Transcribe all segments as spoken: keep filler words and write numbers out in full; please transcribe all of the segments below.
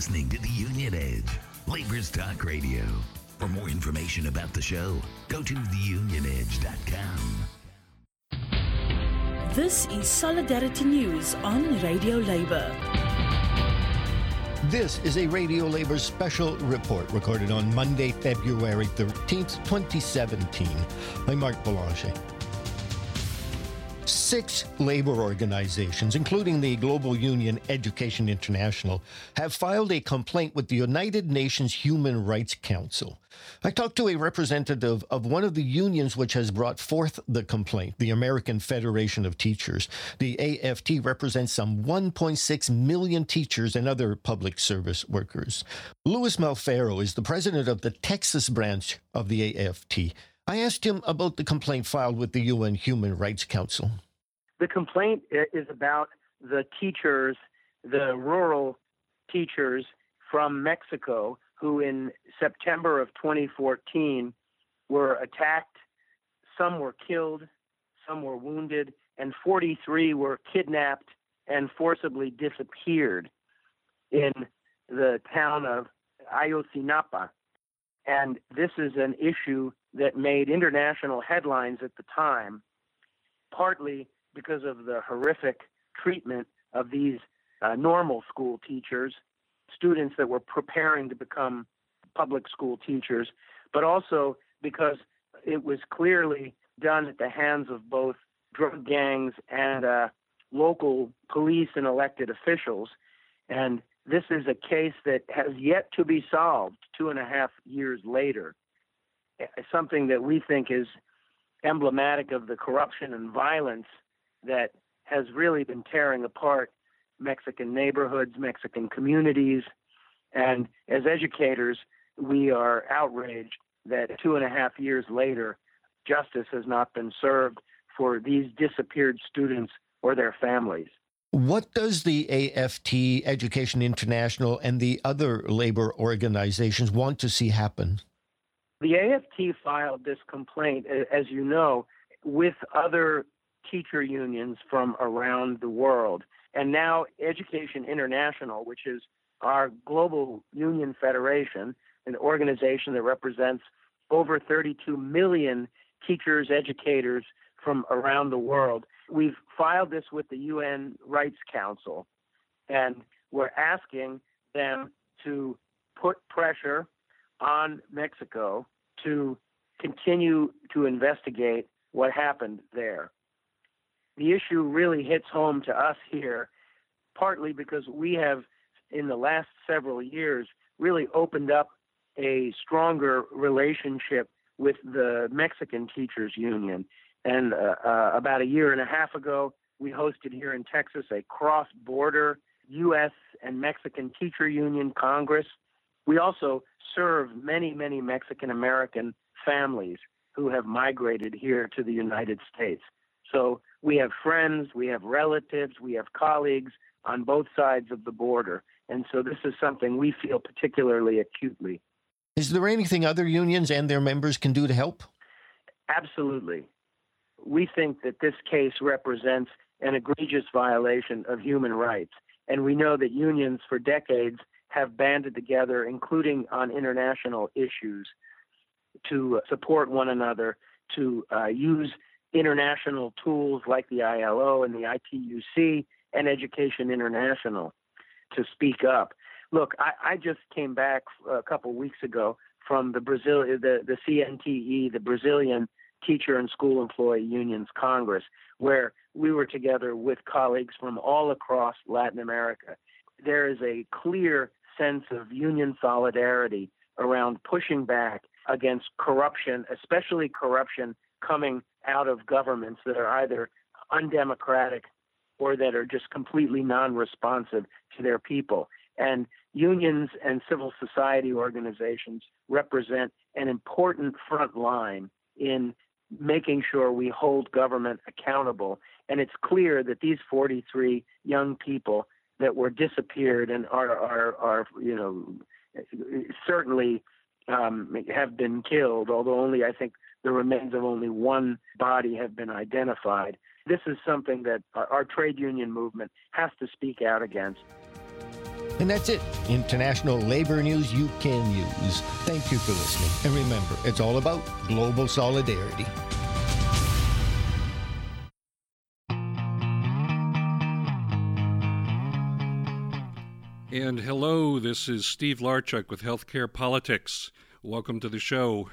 listening to the Union Edge, Labor's Talk Radio. For more information about the show, go to the union edge dot com. This is Solidarity News on Radio Labor. This is a Radio Labor special report recorded on Monday, February thirteenth, twenty seventeen. I'm Mark Boulanger. Six labor organizations, including the Global Union Education International, have filed a complaint with the United Nations Human Rights Council. I talked to a representative of one of the unions which has brought forth the complaint, the American Federation of Teachers. The A F T represents some one point six million teachers and other public service workers. Louis Malfaro is the president of the Texas branch of the A F T. I asked him about the complaint filed with the U N Human Rights Council. The complaint is about the teachers, the rural teachers from Mexico, who in September of twenty fourteen were attacked. Some were killed, some were wounded, and forty-three were kidnapped and forcibly disappeared in the town of Ayotzinapa. And this is an issue that made international headlines at the time, partly because of the horrific treatment of these uh, normal school teachers, students that were preparing to become public school teachers, but also because it was clearly done at the hands of both drug gangs and uh, local police and elected officials. And this is a case that has yet to be solved two and a half years later, something that we think is emblematic of the corruption and violence that has really been tearing apart Mexican neighborhoods, Mexican communities. And as educators, we are outraged that two and a half years later, justice has not been served for these disappeared students or their families. What does the A F T, Education International, and the other labor organizations want to see happen? The A F T filed this complaint, as you know, with other teacher unions from around the world. And now Education International, which is our global union federation, an organization that represents over thirty-two million teachers, educators from around the world. We've filed this with the U N Rights Council, and we're asking them to put pressure on Mexico to continue to investigate what happened there. The issue really hits home to us here, partly because we have, in the last several years, really opened up a stronger relationship with the Mexican Teachers Union. And uh, uh, about a year and a half ago, we hosted here in Texas a cross-border U S and Mexican Teacher Union Congress. We also serve many, many Mexican-American families who have migrated here to the United States. So we have friends, we have relatives, we have colleagues on both sides of the border. And so this is something we feel particularly acutely. Is there anything other unions and their members can do to help? Absolutely. We think that this case represents an egregious violation of human rights. And we know that unions for decades have banded together, including on international issues, to support one another, to uh, use international tools like the I L O and the I T U C and Education International to speak up. Look, I, I just came back a couple weeks ago from the Brazil, the, the C N T E, the Brazilian Teacher and School Employee Unions Congress, where we were together with colleagues from all across Latin America. There is a clear sense of union solidarity around pushing back against corruption, especially corruption coming out of governments that are either undemocratic or that are just completely non-responsive to their people. And unions and civil society organizations represent an important front line in making sure we hold government accountable. And it's clear that these forty-three young people that were disappeared and are, are, are you know, certainly um, have been killed, although only, I think, the remains of only one body have been identified. This is something that our, our trade union movement has to speak out against. And that's it. International labor news you can use. Thank you for listening. And remember, it's all about global solidarity. And hello, this is Steve Larchuk with Healthcare Politics. Welcome to the show.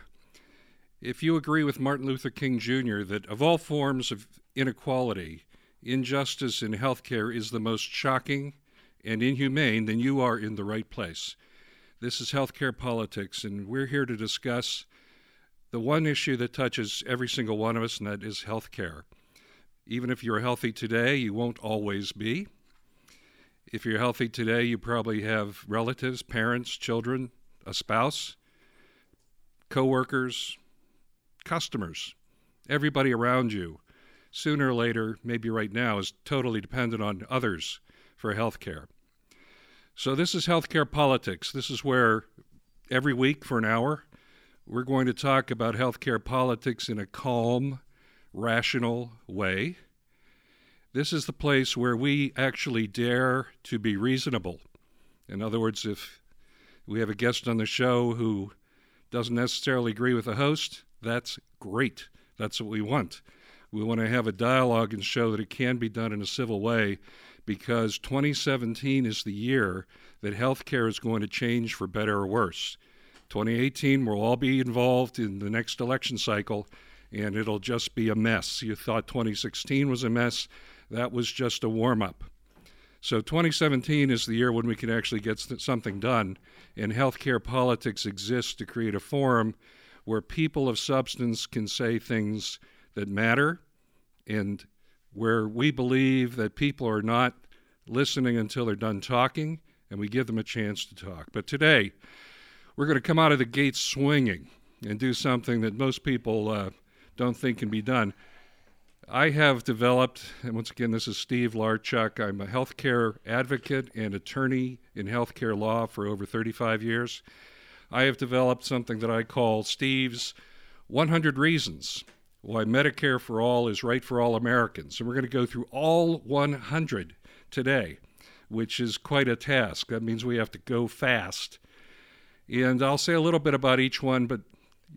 If you agree with Martin Luther King Junior that of all forms of inequality, injustice in healthcare is the most shocking and inhumane, then you are in the right place. This is Healthcare Politics, and we're here to discuss the one issue that touches every single one of us, and that is healthcare. Even if you're healthy today, you won't always be. If you're healthy today, you probably have relatives, parents, children, a spouse, coworkers, customers, everybody around you. Sooner or later, maybe right now, is totally dependent on others for healthcare. So this is Healthcare Politics. This is where every week for an hour, we're going to talk about healthcare politics in a calm, rational way. This is the place where we actually dare to be reasonable. In other words, if we have a guest on the show who doesn't necessarily agree with the host, that's great. That's what we want. We want to have a dialogue and show that it can be done in a civil way, because twenty seventeen is the year that healthcare is going to change for better or worse. twenty eighteen, we'll all be involved in the next election cycle, and it'll just be a mess. You thought twenty sixteen was a mess. That was just a warm-up. So twenty seventeen is the year when we can actually get something done, and healthcare politics exists to create a forum where people of substance can say things that matter, and where we believe that people are not listening until they're done talking, and we give them a chance to talk. But today, we're going to come out of the gate swinging and do something that most people uh, don't think can be done. I have developed, and once again, this is Steve Larchuk. I'm a healthcare advocate and attorney in healthcare law for over thirty-five years. I have developed something that I call Steve's one hundred reasons why Medicare for All is right for all Americans. And we're going to go through all one hundred today, which is quite a task. That means we have to go fast. And I'll say a little bit about each one, but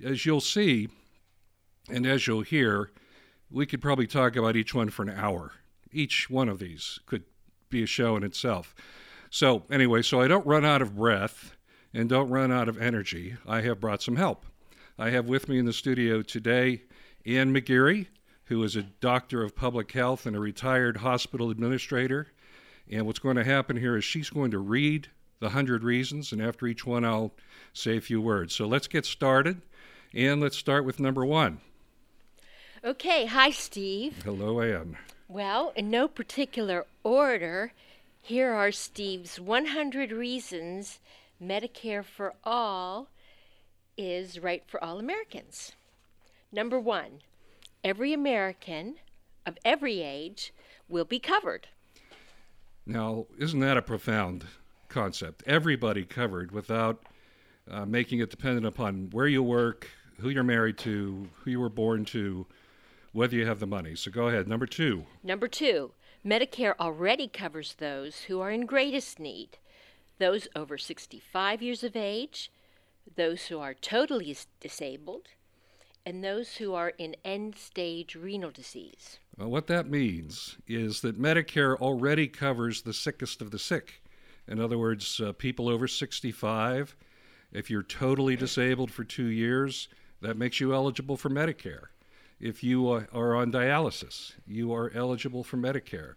as you'll see, and as you'll hear, we could probably talk about each one for an hour. Each one of these could be a show in itself. So anyway, so I don't run out of breath and don't run out of energy. I have brought some help. I have with me in the studio today Ann McGeary, who is a doctor of public health and a retired hospital administrator. And what's going to happen here is she's going to read the one hundred reasons, and after each one I'll say a few words. So let's get started, and let's start with number one. Okay, hi, Steve. Hello, Ann. Well, in no particular order, here are Steve's one hundred reasons Medicare for All is right for all Americans. Number one, every American of every age will be covered. Now, isn't that a profound concept? Everybody covered without uh, making it dependent upon where you work, who you're married to, who you were born to, whether you have the money. So go ahead. Number two. Number two, Medicare already covers those who are in greatest need, those over sixty-five years of age, those who are totally disabled, and those who are in end-stage renal disease. Well, what that means is that Medicare already covers the sickest of the sick. In other words, uh, people over sixty-five, if you're totally disabled for two years, that makes you eligible for Medicare. If you are on dialysis, you are eligible for Medicare.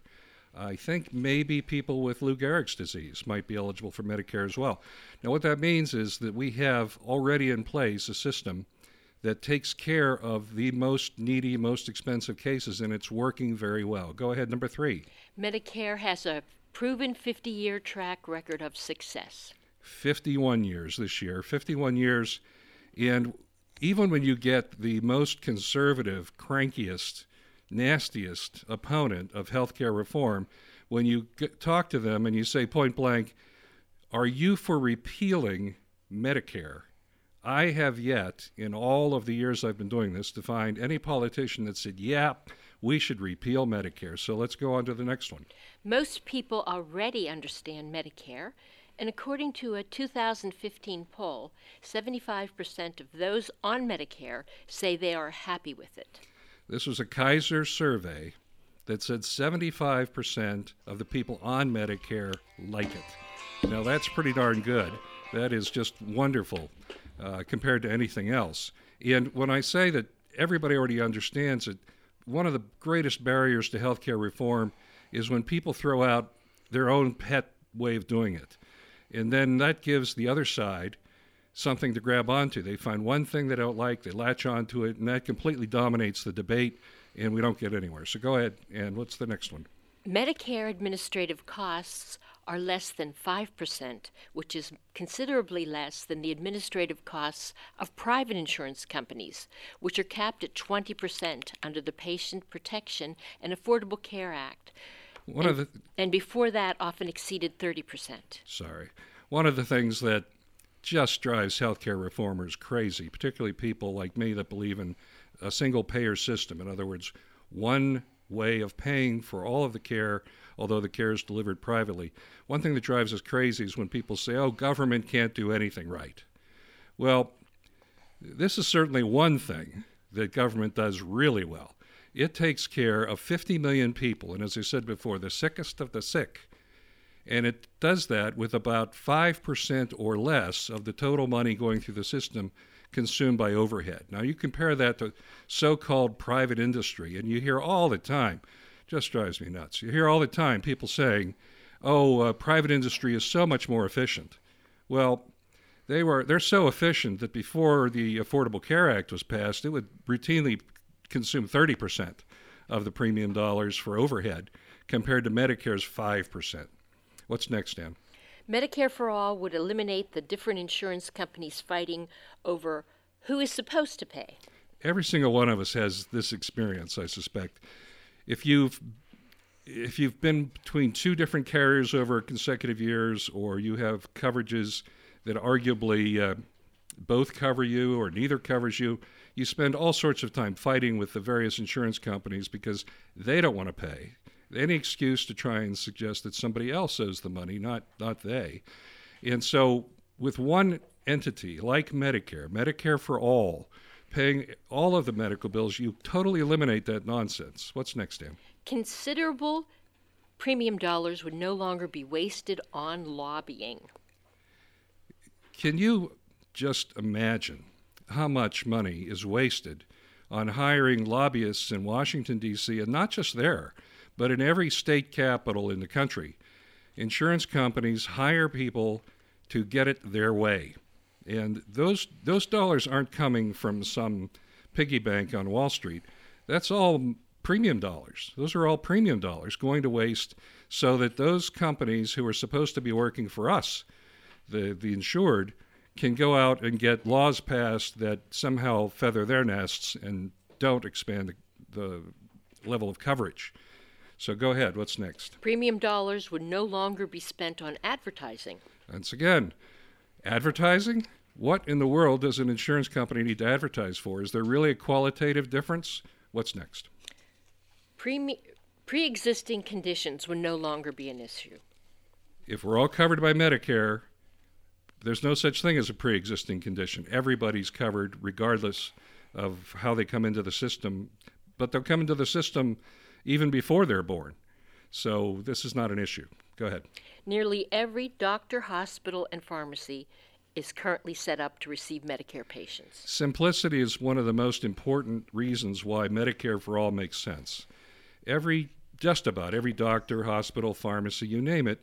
I think maybe people with Lou Gehrig's disease might be eligible for Medicare as well. Now, what that means is that we have already in place a system that takes care of the most needy, most expensive cases, and it's working very well. Go ahead, number three. Medicare has a proven fifty-year track record of success. fifty-one years this year, fifty-one years, and even when you get the most conservative, crankiest, nastiest opponent of healthcare reform, when you get, talk to them and you say point blank, are you for repealing Medicare? I have yet, in all of the years I've been doing this, to find any politician that said, yeah, we should repeal Medicare. So let's go on to the next one. Most people already understand Medicare And according to a two thousand fifteen poll, seventy-five percent of those on Medicare say they are happy with it. This was a Kaiser survey that said seventy-five percent of the people on Medicare like it. Now, that's pretty darn good. That is just wonderful uh, compared to anything else. And when I say that everybody already understands it, one of the greatest barriers to healthcare reform is when people throw out their own pet way of doing it. And then that gives the other side something to grab onto. They find one thing they don't like, they latch onto it, and that completely dominates the debate, and we don't get anywhere. So go ahead, Ann, what's the next one? Medicare administrative costs are less than five percent, which is considerably less than the administrative costs of private insurance companies, which are capped at twenty percent under the Patient Protection and Affordable Care Act. One and, of the th- and before that often exceeded thirty percent. Sorry. One of the things that just drives healthcare reformers crazy, particularly people like me that believe in a single-payer system, in other words, one way of paying for all of the care, although the care is delivered privately. One thing that drives us crazy is when people say, oh, government can't do anything right. Well, this is certainly one thing that government does really well. It takes care of fifty million people, and as I said before, the sickest of the sick. And it does that with about five percent or less of the total money going through the system consumed by overhead. Now, you compare that to so-called private industry, and you hear all the time, just drives me nuts, you hear all the time people saying, oh, uh, private industry is so much more efficient. Well, they were, they're so efficient that before the Affordable Care Act was passed, it would routinely consume thirty percent of the premium dollars for overhead compared to Medicare's five percent. What's next, Dan? Medicare for All would eliminate the different insurance companies fighting over who is supposed to pay. Every single one of us has this experience, I suspect. If you've if you've been between two different carriers over consecutive years, or you have coverages that arguably uh, both cover you or neither covers you, you spend all sorts of time fighting with the various insurance companies because they don't want to pay. Any excuse to try and suggest that somebody else owes the money, not not they. And so with one entity like Medicare, Medicare for All, paying all of the medical bills, you totally eliminate that nonsense. What's next, Dan? Considerable premium dollars would no longer be wasted on lobbying. Can you just imagine how much money is wasted on hiring lobbyists in Washington, D C, and not just there, but in every state capital in the country? Insurance companies hire people to get it their way. And those those dollars aren't coming from some piggy bank on Wall Street. That's all premium dollars. Those are all premium dollars going to waste so that those companies who are supposed to be working for us, the, the insured, can go out and get laws passed that somehow feather their nests and don't expand the, the level of coverage. So go ahead, what's next? Premium dollars would no longer be spent on advertising. Once again, advertising? What in the world does an insurance company need to advertise for? Is there really a qualitative difference? What's next? Pre- pre-existing conditions would no longer be an issue. If we're all covered by Medicare, there's no such thing as a pre-existing condition. Everybody's covered regardless of how they come into the system, but they'll come into the system even before they're born. So this is not an issue. Go ahead. Nearly every doctor, hospital, and pharmacy is currently set up to receive Medicare patients. Simplicity is one of the most important reasons why Medicare for All makes sense. Every, just about every doctor, hospital, pharmacy, you name it,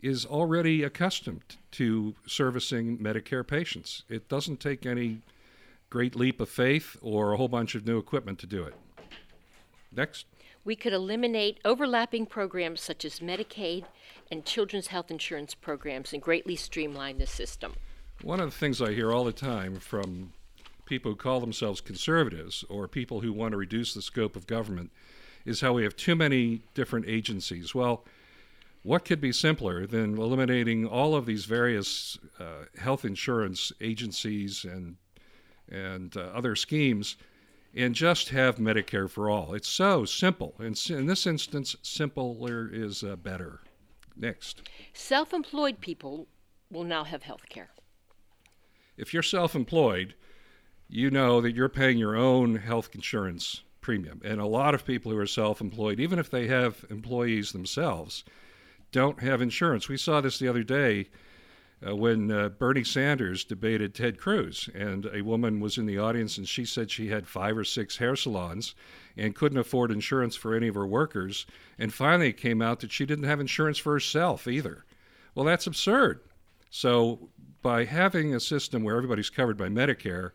is already accustomed to servicing Medicare patients. It doesn't take any great leap of faith or a whole bunch of new equipment to do it. Next. We could eliminate overlapping programs such as Medicaid and children's health insurance programs and greatly streamline the system. One of the things I hear all the time from people who call themselves conservatives or people who want to reduce the scope of government is how we have too many different agencies. Well, what could be simpler than eliminating all of these various uh, health insurance agencies and, and uh, other schemes and just have Medicare for All? It's so simple. And in this instance, simpler is uh, better. Next. Self-employed people will now have health care. If you're self-employed, you know that you're paying your own health insurance premium. And a lot of people who are self-employed, even if they have employees themselves, don't have insurance. We saw this the other day uh, when uh, Bernie Sanders debated Ted Cruz, and a woman was in the audience, and she said she had five or six hair salons and couldn't afford insurance for any of her workers. And finally it came out that she didn't have insurance for herself either. Well, that's absurd. So by having a system where everybody's covered by Medicare,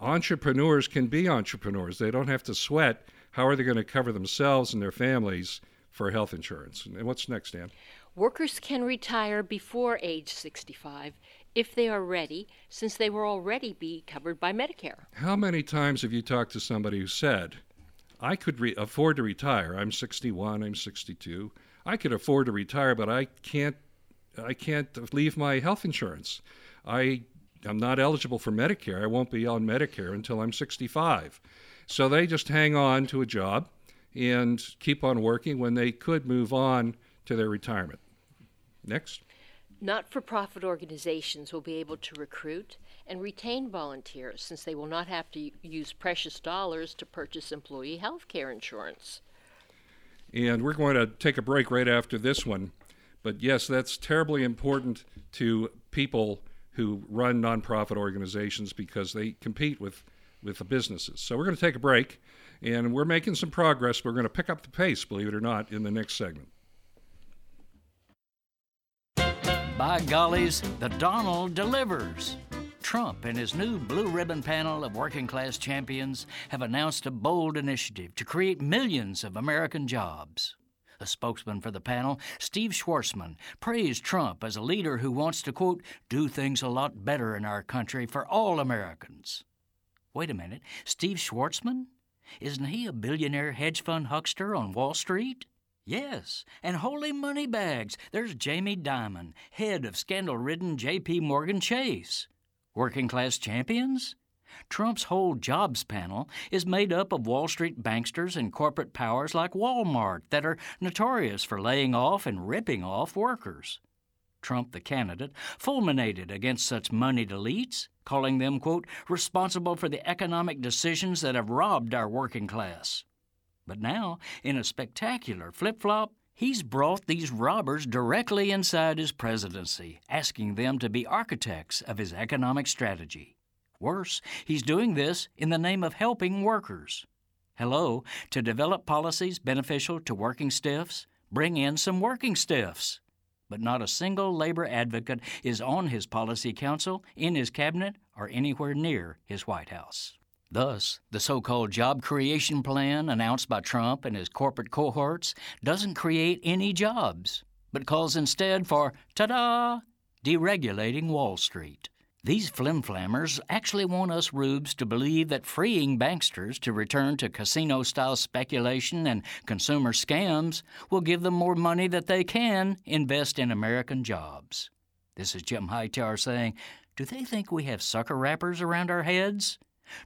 entrepreneurs can be entrepreneurs. They don't have to sweat. How are they going to cover themselves and their families for health insurance? And what's next, Ann? Workers can retire before age sixty-five if they are ready, since they will already be covered by Medicare. How many times have you talked to somebody who said, I could re- afford to retire. I'm sixty-one, I'm sixty-two. I could afford to retire, but I can't I can't leave my health insurance. I I'm not eligible for Medicare. I won't be on Medicare until I'm sixty-five. So they just hang on to a job and keep on working when they could move on to their retirement. Next. Not-for-profit organizations will be able to recruit and retain volunteers, since they will not have to use precious dollars to purchase employee health care insurance. And we're going to take a break right after this one. But yes, that's terribly important to people who run nonprofit organizations, because they compete with, with the businesses. So we're going to take a break, and we're making some progress. We're going to pick up the pace, believe it or not, in the next segment. By gollies, the Donald delivers. Trump and his new blue ribbon panel of working class champions have announced a bold initiative to create millions of American jobs. A spokesman for the panel, Steve Schwarzman, praised Trump as a leader who wants to, quote, do things a lot better in our country for all Americans. Wait a minute, Steve Schwarzman? Isn't he a billionaire hedge fund huckster on Wall Street? Yes, and holy money bags, there's Jamie Dimon, head of scandal-ridden J P. Morgan Chase. Working class champions? Trump's whole jobs panel is made up of Wall Street banksters and corporate powers like Walmart that are notorious for laying off and ripping off workers. Trump, the candidate, fulminated against such moneyed elites, calling them, quote, responsible for the economic decisions that have robbed our working class. But now, in a spectacular flip-flop, he's brought these robbers directly inside his presidency, asking them to be architects of his economic strategy. Worse, he's doing this in the name of helping workers. Hello, to develop policies beneficial to working stiffs, bring in some working stiffs. But not a single labor advocate is on his policy council, in his cabinet, or anywhere near his White House. Thus, the so-called job creation plan announced by Trump and his corporate cohorts doesn't create any jobs, but calls instead for, ta-da, deregulating Wall Street. These flim-flammers actually want us rubes to believe that freeing banksters to return to casino-style speculation and consumer scams will give them more money that they can invest in American jobs. This is Jim Hightower saying, do they think we have sucker wrappers around our heads?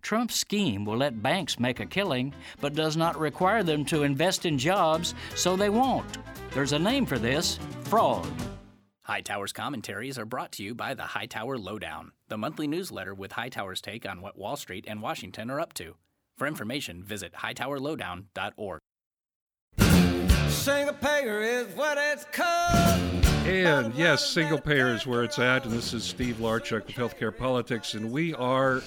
Trump's scheme will let banks make a killing, but does not require them to invest in jobs, so they won't. There's a name for this, fraud. Hightower's commentaries are brought to you by the Hightower Lowdown, the monthly newsletter with Hightower's take on what Wall Street and Washington are up to. For information, visit hightower lowdown dot org. Single payer is what it's called. And yes, single payer is where it's at, and this is Steve Larchuk with Healthcare Politics, and we are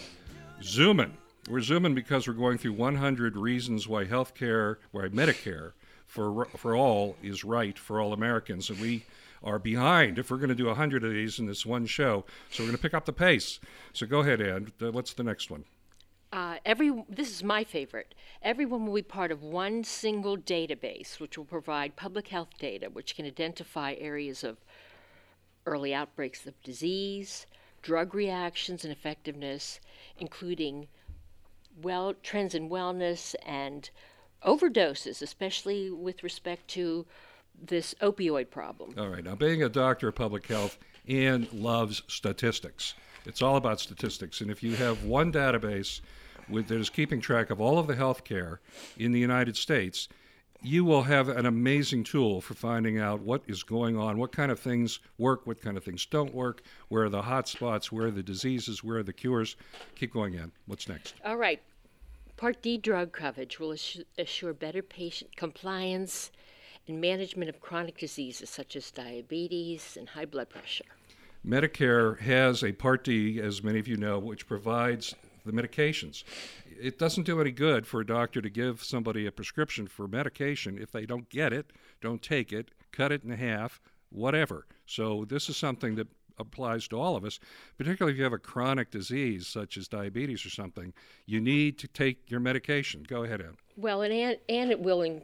zooming. We're zooming because we're going through one hundred reasons why healthcare, why Medicare for for all is right for all Americans, and we are behind if we're going to do one hundred of these in this one show. So we're going to pick up the pace. So go ahead, Ann. What's the next one? Uh, every This is my favorite. Everyone will be part of one single database, which will provide public health data, which can identify areas of early outbreaks of disease, drug reactions and effectiveness, including well trends in wellness and overdoses, especially with respect to this opioid problem. All right. Now, being a doctor of public health, Ann loves statistics. It's all about statistics. And if you have one database with, that is keeping track of all of the health care in the United States, you will have an amazing tool for finding out what is going on, what kind of things work, what kind of things don't work, where are the hot spots, where are the diseases, where are the cures. Keep going, Ann. What's next? All right. Part D drug coverage will assure better patient compliance and management of chronic diseases such as diabetes and high blood pressure. Medicare has a Part D, as many of you know, which provides the medications. It doesn't do any good for a doctor to give somebody a prescription for medication if they don't get it, don't take it, cut it in half, whatever. So this is something that applies to all of us, particularly if you have a chronic disease such as diabetes or something. You need to take your medication. Go ahead, Ann. Well, and, and, and it will in,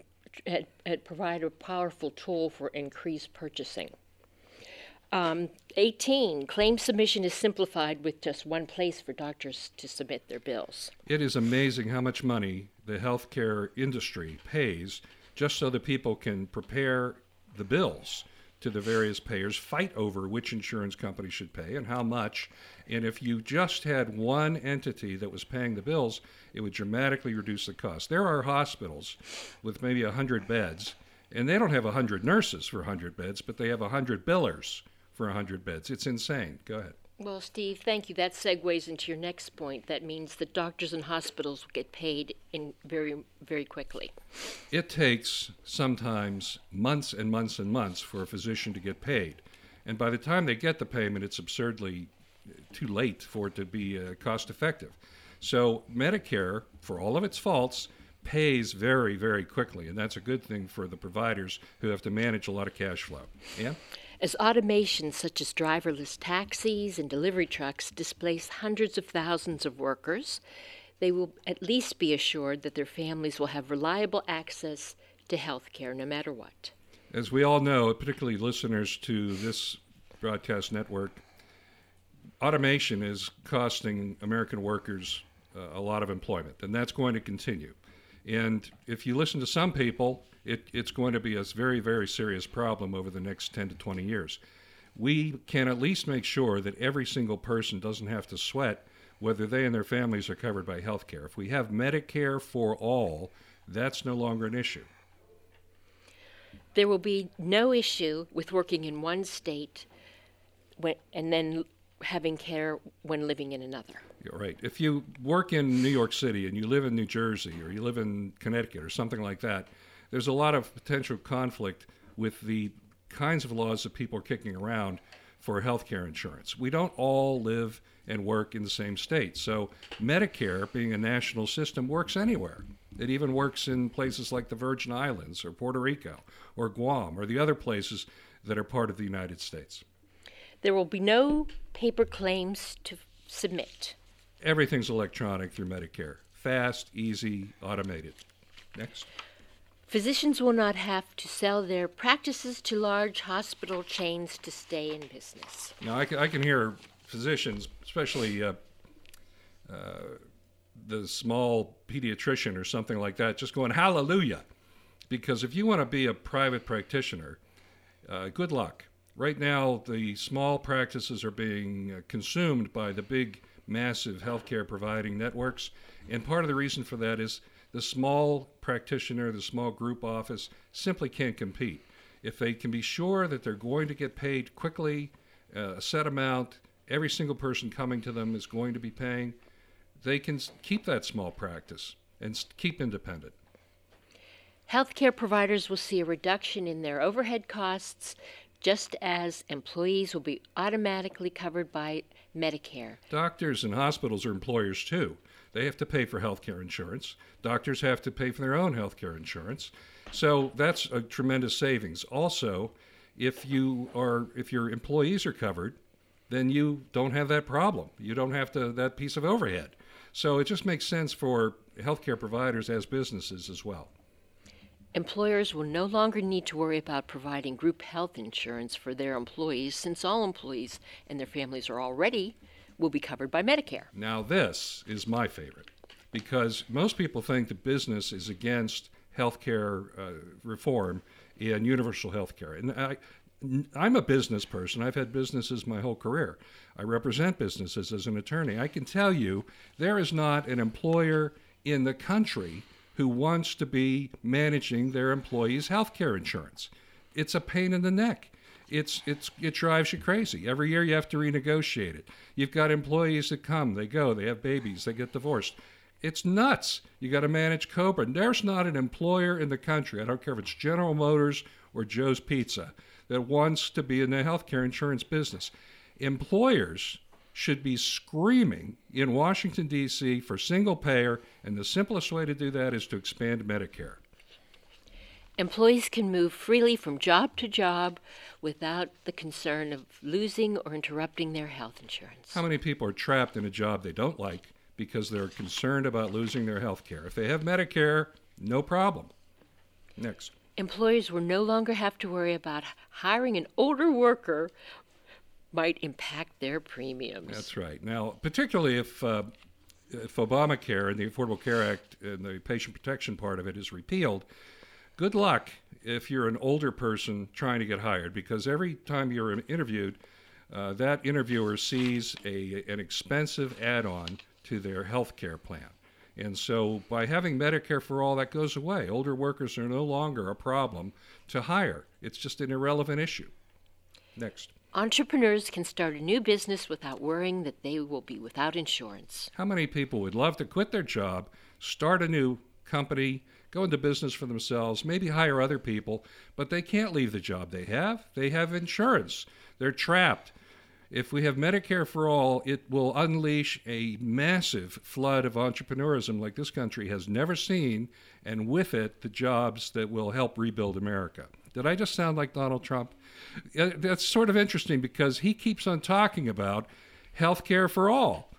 it, it provide a powerful tool for increased purchasing. Um, eighteen, claim submission is simplified with just one place for doctors to submit their bills. It is amazing how much money the healthcare industry pays just so that people can prepare the bills to the various payers, fight over which insurance company should pay and how much. And if you just had one entity that was paying the bills, it would dramatically reduce the cost. There are hospitals with maybe one hundred beds, and they don't have one hundred nurses for one hundred beds, but they have one hundred billers for one hundred beds. It's insane. Go ahead. Well, Steve, thank you. That segues into your next point. That means that doctors and hospitals will get paid in very, very quickly. It takes sometimes months and months and months for a physician to get paid. And by the time they get the payment, it's absurdly too late for it to be uh, cost effective. So Medicare, for all of its faults, pays very, very quickly. And that's a good thing for the providers who have to manage a lot of cash flow. Yeah? As automation such as driverless taxis and delivery trucks displace hundreds of thousands of workers, they will at least be assured that their families will have reliable access to health care no matter what. As we all know, particularly listeners to this broadcast network, automation is costing American workers uh, a lot of employment, and that's going to continue. And if you listen to some people, It, it's going to be a very, very serious problem over the next ten to twenty years. We can at least make sure that every single person doesn't have to sweat whether they and their families are covered by health care. If we have Medicare for all, that's no longer an issue. There will be no issue with working in one state when, and then having care when living in another. You're right. If you work in New York City and you live in New Jersey or you live in Connecticut or something like that, there's a lot of potential conflict with the kinds of laws that people are kicking around for healthcare insurance. We don't all live and work in the same state. So Medicare, being a national system, works anywhere. It even works in places like the Virgin Islands or Puerto Rico or Guam or the other places that are part of the United States. There will be no paper claims to submit. Everything's electronic through Medicare. Fast, easy, automated. Next. Physicians will not have to sell their practices to large hospital chains to stay in business. Now, I can, I can hear physicians, especially uh, uh, the small pediatrician or something like that, just going, hallelujah. Because if you want to be a private practitioner, uh, good luck. Right now, the small practices are being uh, consumed by the big, massive healthcare providing networks. And part of the reason for that is the small practitioner, the small group office simply can't compete. If they can be sure that they're going to get paid quickly, uh, a set amount, every single person coming to them is going to be paying, they can keep that small practice and keep independent. Healthcare providers will see a reduction in their overhead costs, just as employees will be automatically covered by Medicare. Doctors and hospitals are employers too. They have to pay for health care insurance. Doctors have to pay for their own health care insurance. So that's a tremendous savings. Also, if you are if your employees are covered, then you don't have that problem. You don't have to that piece of overhead. So it just makes sense for health care providers as businesses as well. Employers will no longer need to worry about providing group health insurance for their employees, since all employees and their families are already will be covered by Medicare. Now this is my favorite, because most people think that business is against healthcare uh, reform and universal healthcare. And I, I'm a business person. I've had businesses my whole career. I represent businesses as an attorney. I can tell you there is not an employer in the country who wants to be managing their employees' health care insurance. It's a pain in the neck. It's it's it drives you crazy. Every year you have to renegotiate it. You've got employees that come, they go, they have babies, they get divorced. It's nuts. You got to manage COBRA. There's not an employer in the country, I don't care if it's General Motors or Joe's Pizza, that wants to be in the healthcare insurance business. Employers should be screaming in Washington, D C for single payer, and the simplest way to do that is to expand Medicare. Employees can move freely from job to job without the concern of losing or interrupting their health insurance. How many people are trapped in a job they don't like because they're concerned about losing their health care? If they have Medicare, no problem. Next. Employers will no longer have to worry about hiring an older worker might impact their premiums. That's right. Now, particularly if, uh, if Obamacare and the Affordable Care Act and the patient protection part of it is repealed, good luck if you're an older person trying to get hired, because every time you're interviewed, uh, that interviewer sees a an expensive add-on to their health care plan. And so by having Medicare for all, that goes away. Older workers are no longer a problem to hire. It's just an irrelevant issue. Next. Entrepreneurs can start a new business without worrying that they will be without insurance. How many people would love to quit their job, start a new company, go into business for themselves, maybe hire other people, but they can't leave the job they have. They have insurance. They're trapped. If we have Medicare for all, it will unleash a massive flood of entrepreneurism like this country has never seen, and with it, the jobs that will help rebuild America. Did I just sound like Donald Trump? That's sort of interesting because he keeps on talking about health care for all.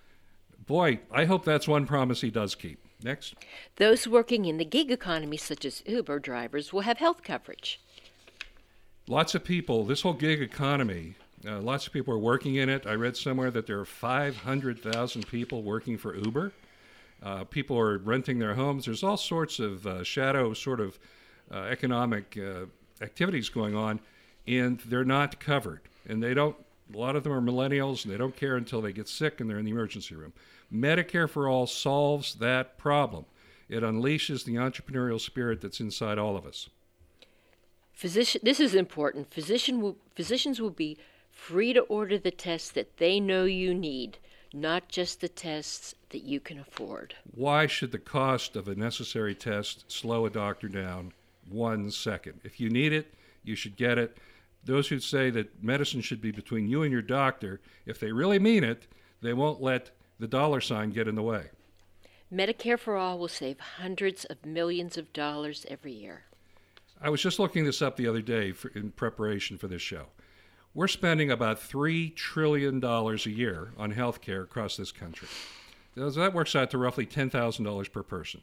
Boy, I hope that's one promise he does keep. Next. Those working in the gig economy, such as Uber drivers, will have health coverage. Lots of people, this whole gig economy, uh, lots of people are working in it. I read somewhere that there are five hundred thousand people working for Uber. Uh, people are renting their homes. There's all sorts of uh, shadow sort of uh, economic uh, activities going on, and they're not covered. And they don't, a lot of them are millennials, and they don't care until they get sick and they're in the emergency room. Medicare for all solves that problem. It unleashes the entrepreneurial spirit that's inside all of us. Physician, this is important. Physician will, physicians will be free to order the tests that they know you need, not just the tests that you can afford. Why should the cost of a necessary test slow a doctor down one second? If you need it, you should get it. Those who say that medicine should be between you and your doctor, if they really mean it, they won't let the dollar sign get in the way. Medicare for all will save hundreds of millions of dollars every year. I was just looking this up the other day for, in preparation for this show. We're spending about three trillion dollars a year on health care across this country. So that works out to roughly ten thousand dollars per person.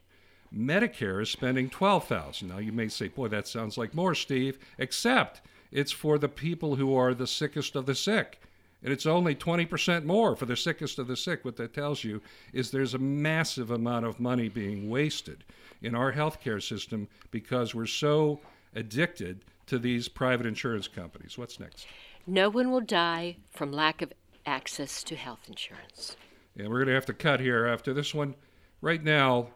Medicare is spending twelve thousand dollars. Now you may say, boy, that sounds like more, Steve, except it's for the people who are the sickest of the sick. And it's only twenty percent more for the sickest of the sick. What that tells you is there's a massive amount of money being wasted in our healthcare system because we're so addicted to these private insurance companies. What's next? No one will die from lack of access to health insurance. And we're going to have to cut here after this one. Right now,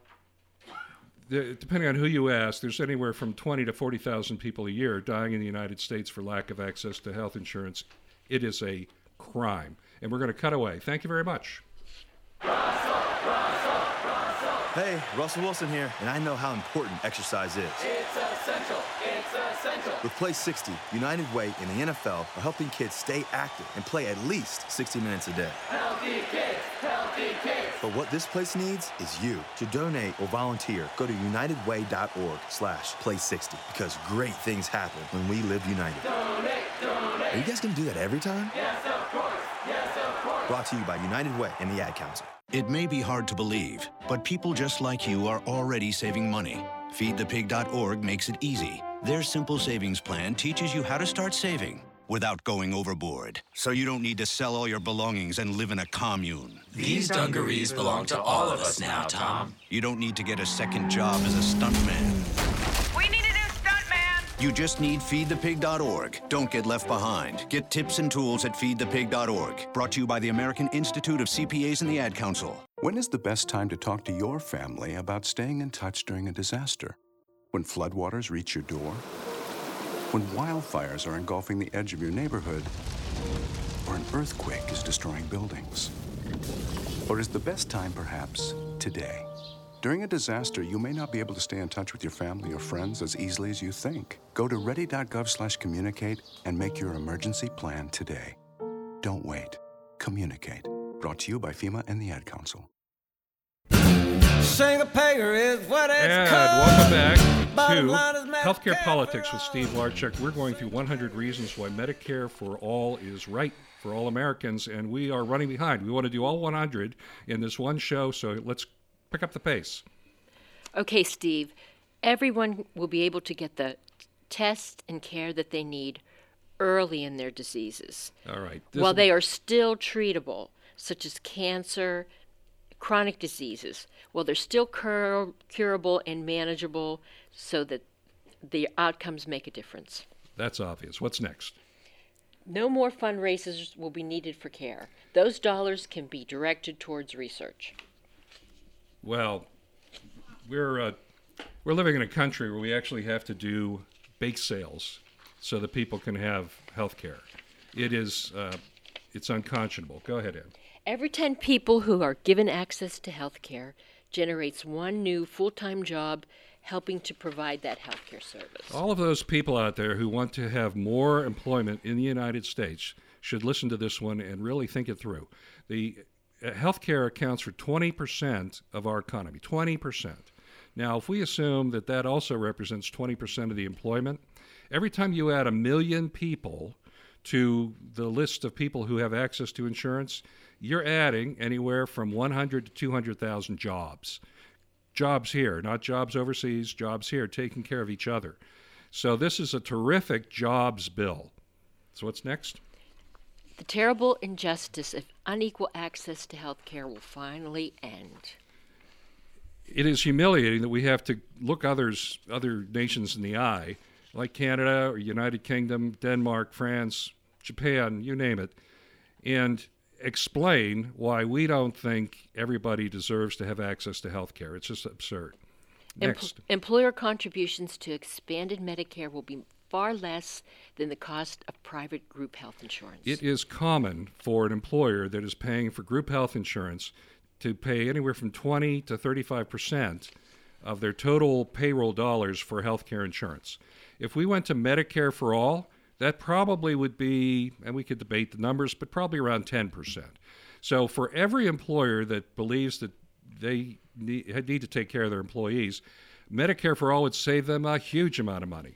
depending on who you ask, there's anywhere from twenty to forty thousand people a year dying in the United States for lack of access to health insurance. It is a crime. And we're going to cut away. Thank you very much. Russell, Russell, Russell. Hey, Russell Wilson here, and I know how important exercise is. It's essential. It's essential. With Play sixty, United Way, and the N F L are helping kids stay active and play at least sixty minutes a day. Healthy kids, healthy kids. But what this place needs is you. To donate or volunteer, go to united way dot org slash play sixty, because great things happen when we live united. Donate, donate. Are you guys going to do that every time? Yes, sir. Brought to you by United Way and the Ad Council. It may be hard to believe, but people just like you are already saving money. feed the pig dot org makes it easy. Their simple savings plan teaches you how to start saving without going overboard, so you don't need to sell all your belongings and live in a commune. These dungarees belong to all of us now, Tom. You don't need to get a second job as a stuntman. We need a new stuntman! You just need feed the pig dot org. Don't get left behind. Get tips and tools at feed the pig dot org. Brought to you by the American Institute of C P As and the Ad Council. When is the best time to talk to your family about staying in touch during a disaster? When floodwaters reach your door? When wildfires are engulfing the edge of your neighborhood? Or an earthquake is destroying buildings? Or is the best time, perhaps, today? During a disaster, you may not be able to stay in touch with your family or friends as easily as you think. Go to ready dot gov slash communicate and make your emergency plan today. Don't wait. Communicate. Brought to you by FEMA and the Ad Council. Sing a payer is what it's and called. Welcome back to Healthcare Politics with Steve Larchuk. We're going through one hundred reasons why Medicare for all is right for all Americans, and we are running behind. We want to do all one hundred in this one show, so let's pick up the pace. Okay, Steve. Everyone will be able to get the test and care that they need early in their diseases. All right. This while they are still treatable, such as cancer, chronic diseases, well, they're still cur- curable and manageable so that the outcomes make a difference. That's obvious. What's next? No more fundraisers will be needed for care. Those dollars can be directed towards research. Well, we're uh, we're living in a country where we actually have to do bake sales so that people can have health care. It is uh, it's unconscionable. Go ahead, Ann. Every ten people who are given access to health care generates one new full-time job helping to provide that health care service. All of those people out there who want to have more employment in the United States should listen to this one and really think it through. The uh, health care accounts for twenty percent of our economy, twenty percent. Now, if we assume that that also represents twenty percent of the employment, every time you add a million people to the list of people who have access to insurance, you're adding anywhere from one hundred to two hundred thousand jobs. Jobs here, not jobs overseas, jobs here, taking care of each other. So this is a terrific jobs bill. So what's next? The terrible injustice of unequal access to health care will finally end. It is humiliating that we have to look others, other nations in the eye, like Canada or United Kingdom, Denmark, France, Japan, you name it, and explain why we don't think everybody deserves to have access to health care. It's just absurd. Next. Empl- employer contributions to expanded Medicare will be far less than the cost of private group health insurance. It is common for an employer that is paying for group health insurance to pay anywhere from twenty to thirty-five percent of their total payroll dollars for health care insurance. If we went to Medicare for all, that probably would be, and we could debate the numbers, but probably around ten percent. So for every employer that believes that they need, need to take care of their employees, Medicare for all would save them a huge amount of money.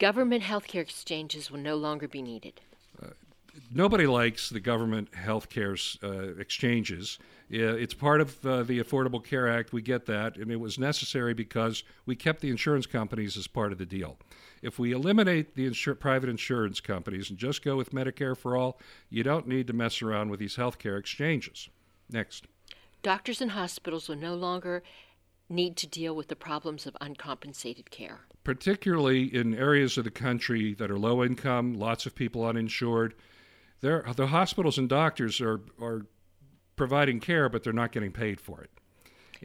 Government health care exchanges will no longer be needed. Uh, nobody likes the government health care uh, exchanges. It's part of uh, the Affordable Care Act. We get that, and it was necessary because we kept the insurance companies as part of the deal. If we eliminate the insur- private insurance companies and just go with Medicare for all, you don't need to mess around with these health care exchanges. Next. Doctors and hospitals will no longer need to deal with the problems of uncompensated care. Particularly in areas of the country that are low income, lots of people uninsured. They're, the hospitals and doctors are, are providing care, but they're not getting paid for it.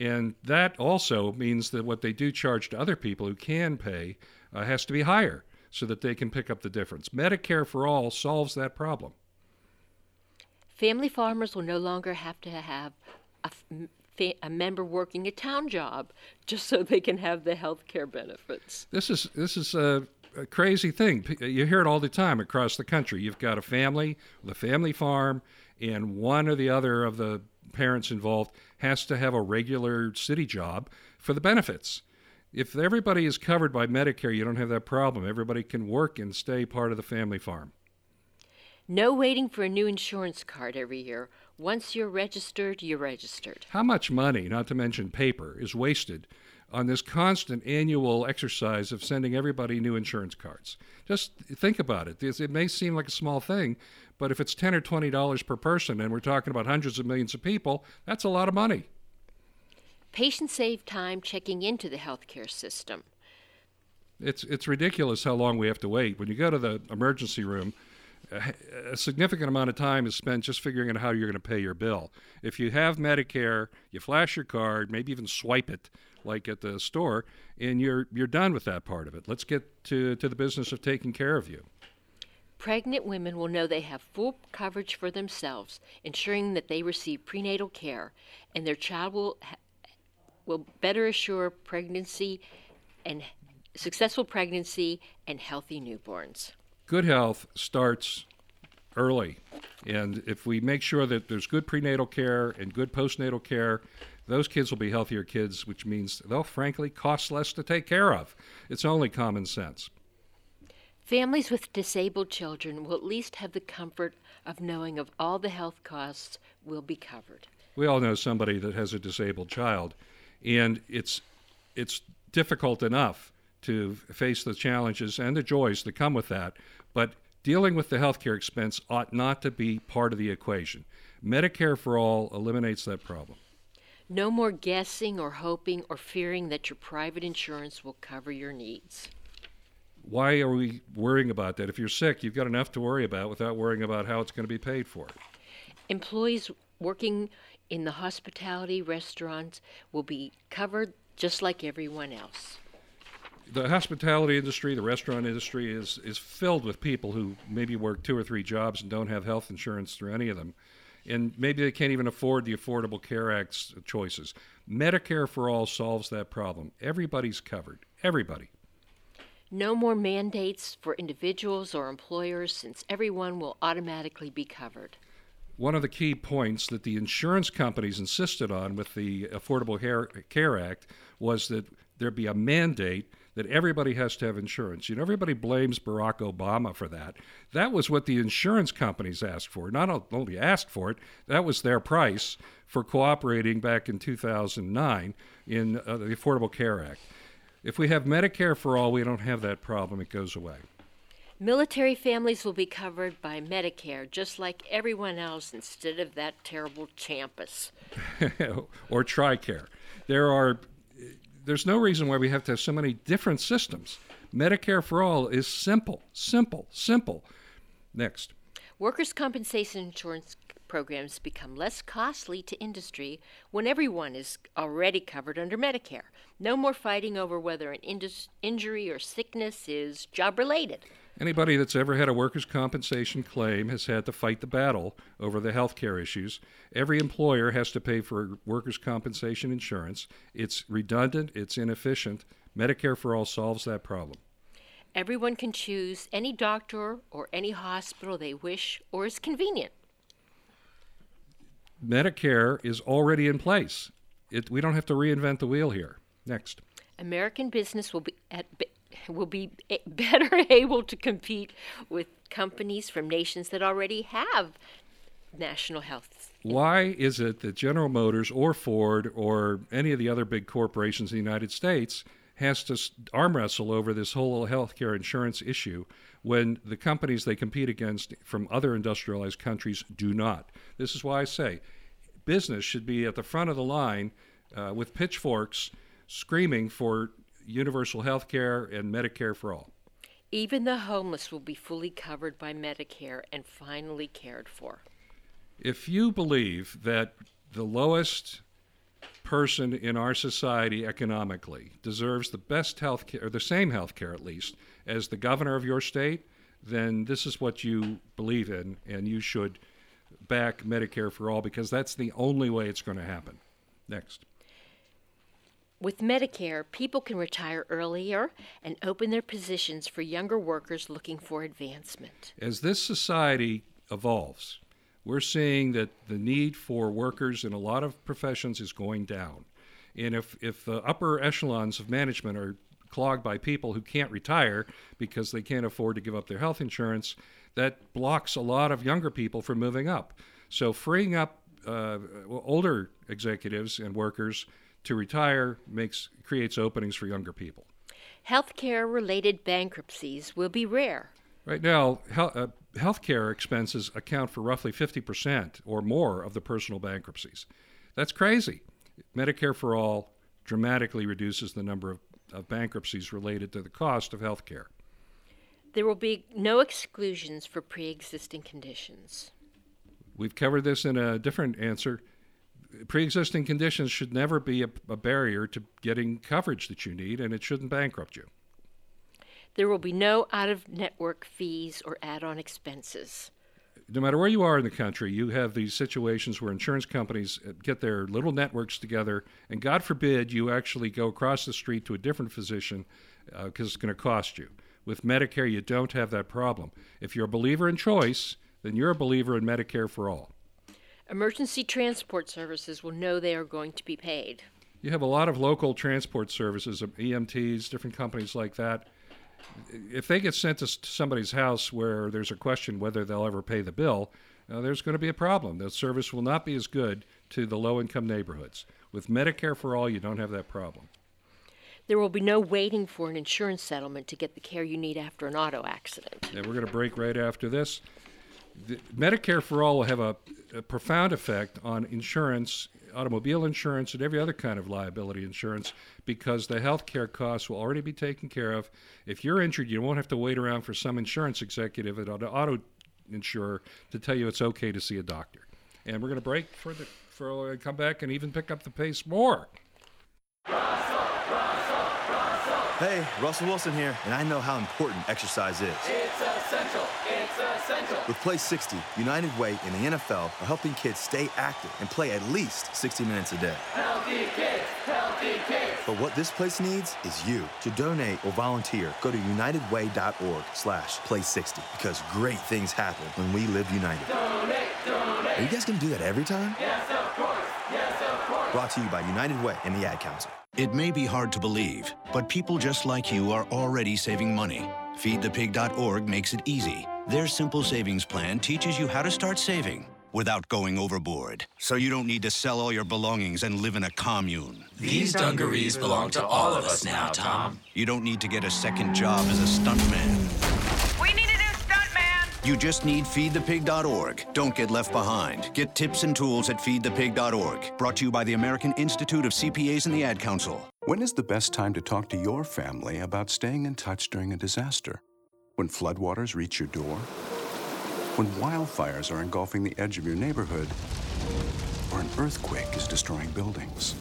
And that also means that what they do charge to other people who can pay uh, has to be higher so that they can pick up the difference. Medicare for all solves that problem. Family farmers will no longer have to have a, fa- a member working a town job just so they can have the health care benefits. This is this is a, a crazy thing. You hear it all the time across the country. You've got a family with a family farm, and one or the other of the parents involved has to have a regular city job for the benefits. If everybody is covered by Medicare, you don't have that problem. Everybody can work and stay part of the family farm. No waiting for a new insurance card every year. Once you're registered, you're registered. How much money, not to mention paper, is wasted on this constant annual exercise of sending everybody new insurance cards? Just think about it. It may seem like a small thing, but if it's ten or twenty dollars per person and we're talking about hundreds of millions of people, that's a lot of money. Patients save time checking into the healthcare system. It's it's ridiculous how long we have to wait. When you go to the emergency room, a significant amount of time is spent just figuring out how you're going to pay your bill. If you have Medicare, you flash your card, maybe even swipe it like at the store, and you're you're done with that part of it. Let's get to, to the business of taking care of you. Pregnant women will know they have full coverage for themselves, ensuring that they receive prenatal care, and their child will ha- will better assure pregnancy and successful pregnancy and healthy newborns. Good health starts early, and if we make sure that there's good prenatal care and good postnatal care, those kids will be healthier kids, which means they'll frankly cost less to take care of. It's only common sense. Families with disabled children will at least have the comfort of knowing of all the health costs will be covered. We all know somebody that has a disabled child, and it's it's difficult enough to face the challenges and the joys that come with that, but dealing with the healthcare expense ought not to be part of the equation. Medicare for All eliminates that problem. No more guessing or hoping or fearing that your private insurance will cover your needs. Why are we worrying about that? If you're sick, you've got enough to worry about without worrying about how it's going to be paid for. Employees working in the hospitality restaurants will be covered just like everyone else. The hospitality industry, the restaurant industry, is, is filled with people who maybe work two or three jobs and don't have health insurance through any of them. And maybe they can't even afford the Affordable Care Act's choices. Medicare for All solves that problem. Everybody's covered. Everybody. No more mandates for individuals or employers, since everyone will automatically be covered. One of the key points that the insurance companies insisted on with the Affordable Care Act was that there be a mandate that everybody has to have insurance. You know, everybody blames Barack Obama for that. That was what the insurance companies asked for. Not only asked for it, that was their price for cooperating back in two thousand nine in uh, the Affordable Care Act. If we have Medicare for All, we don't have that problem. It goes away. Military families will be covered by Medicare, just like everyone else, instead of that terrible CHAMPUS. Or TRICARE. There are... There's no reason why we have to have so many different systems. Medicare for All is simple, simple, simple. Next. Workers' compensation insurance programs become less costly to industry when everyone is already covered under Medicare. No more fighting over whether an indus- injury or sickness is job-related. Anybody that's ever had a workers' compensation claim has had to fight the battle over the health care issues. Every employer has to pay for workers' compensation insurance. It's redundant. It's inefficient. Medicare for All solves that problem. Everyone can choose any doctor or any hospital they wish or is convenient. Medicare is already in place. It, we don't have to reinvent the wheel here. Next. American business will be at... will be better able to compete with companies from nations that already have national health. Why is it that General Motors or Ford or any of the other big corporations in the United States has to arm wrestle over this whole healthcare insurance issue when the companies they compete against from other industrialized countries do not? This is why I say business should be at the front of the line uh, with pitchforks screaming for universal health care and Medicare for All. Even the homeless will be fully covered by Medicare and finally cared for. If you believe that the lowest person in our society economically deserves the best health care, or the same health care at least, as the governor of your state, then this is what you believe in, and you should back Medicare for All, because that's the only way it's going to happen. Next. With Medicare, people can retire earlier and open their positions for younger workers looking for advancement. As this society evolves, we're seeing that the need for workers in a lot of professions is going down. And if, if the upper echelons of management are clogged by people who can't retire because they can't afford to give up their health insurance, that blocks a lot of younger people from moving up. So freeing up uh, older executives and workers to retire makes creates openings for younger people. Healthcare-related bankruptcies will be rare. Right now, he- uh, healthcare expenses account for roughly fifty percent or more of the personal bankruptcies. That's crazy. Medicare for All dramatically reduces the number of, of bankruptcies related to the cost of healthcare. There will be no exclusions for pre-existing conditions. We've covered this in a different answer. Pre-existing conditions should never be a, a barrier to getting coverage that you need, and it shouldn't bankrupt you. There will be no out-of-network fees or add-on expenses. No matter where you are in the country, you have these situations where insurance companies get their little networks together, and God forbid you actually go across the street to a different physician because uh, it's going to cost you. With Medicare, you don't have that problem. If you're a believer in choice, then you're a believer in Medicare for all. Emergency transport services will know they are going to be paid. You have a lot of local transport services, E M Ts, different companies like that. If they get sent to somebody's house where there's a question whether they'll ever pay the bill, uh, there's going to be a problem. The service will not be as good to the low-income neighborhoods. With Medicare for all, you don't have that problem. There will be no waiting for an insurance settlement to get the care you need after an auto accident. And we're going to break right after this. The Medicare for all will have a, a profound effect on insurance, automobile insurance, and every other kind of liability insurance, because the health care costs will already be taken care of. If you're injured, you won't have to wait around for some insurance executive at an auto insurer to tell you it's okay to see a doctor. And we're going to break for the for come back and even pick up the pace more. Russell, Russell, Russell. Hey, Russell Wilson here, and I know how important exercise is. It's essential. It's essential. With Play sixty, United Way, and the N F L are helping kids stay active and play at least sixty minutes a day. Healthy kids, healthy kids. But what this place needs is you. To donate or volunteer, go to united way dot org slash play sixty, because great things happen when we live united. Donate, donate. Are you guys going to do that every time? Yes, of course. Yes, of course. Brought to you by United Way and the Ad Council. It may be hard to believe, but people just like you are already saving money. feed the pig dot org makes it easy. Their simple savings plan teaches you how to start saving without going overboard, so you don't need to sell all your belongings and live in a commune. These dungarees belong to all of us now, Tom. You don't need to get a second job as a stuntman. We need a new stuntman! You just need feed the pig dot org. Don't get left behind. Get tips and tools at feed the pig dot org. Brought to you by the American Institute of C P As and the Ad Council. When is the best time to talk to your family about staying in touch during a disaster? When floodwaters reach your door? When wildfires are engulfing the edge of your neighborhood? Or an earthquake is destroying buildings?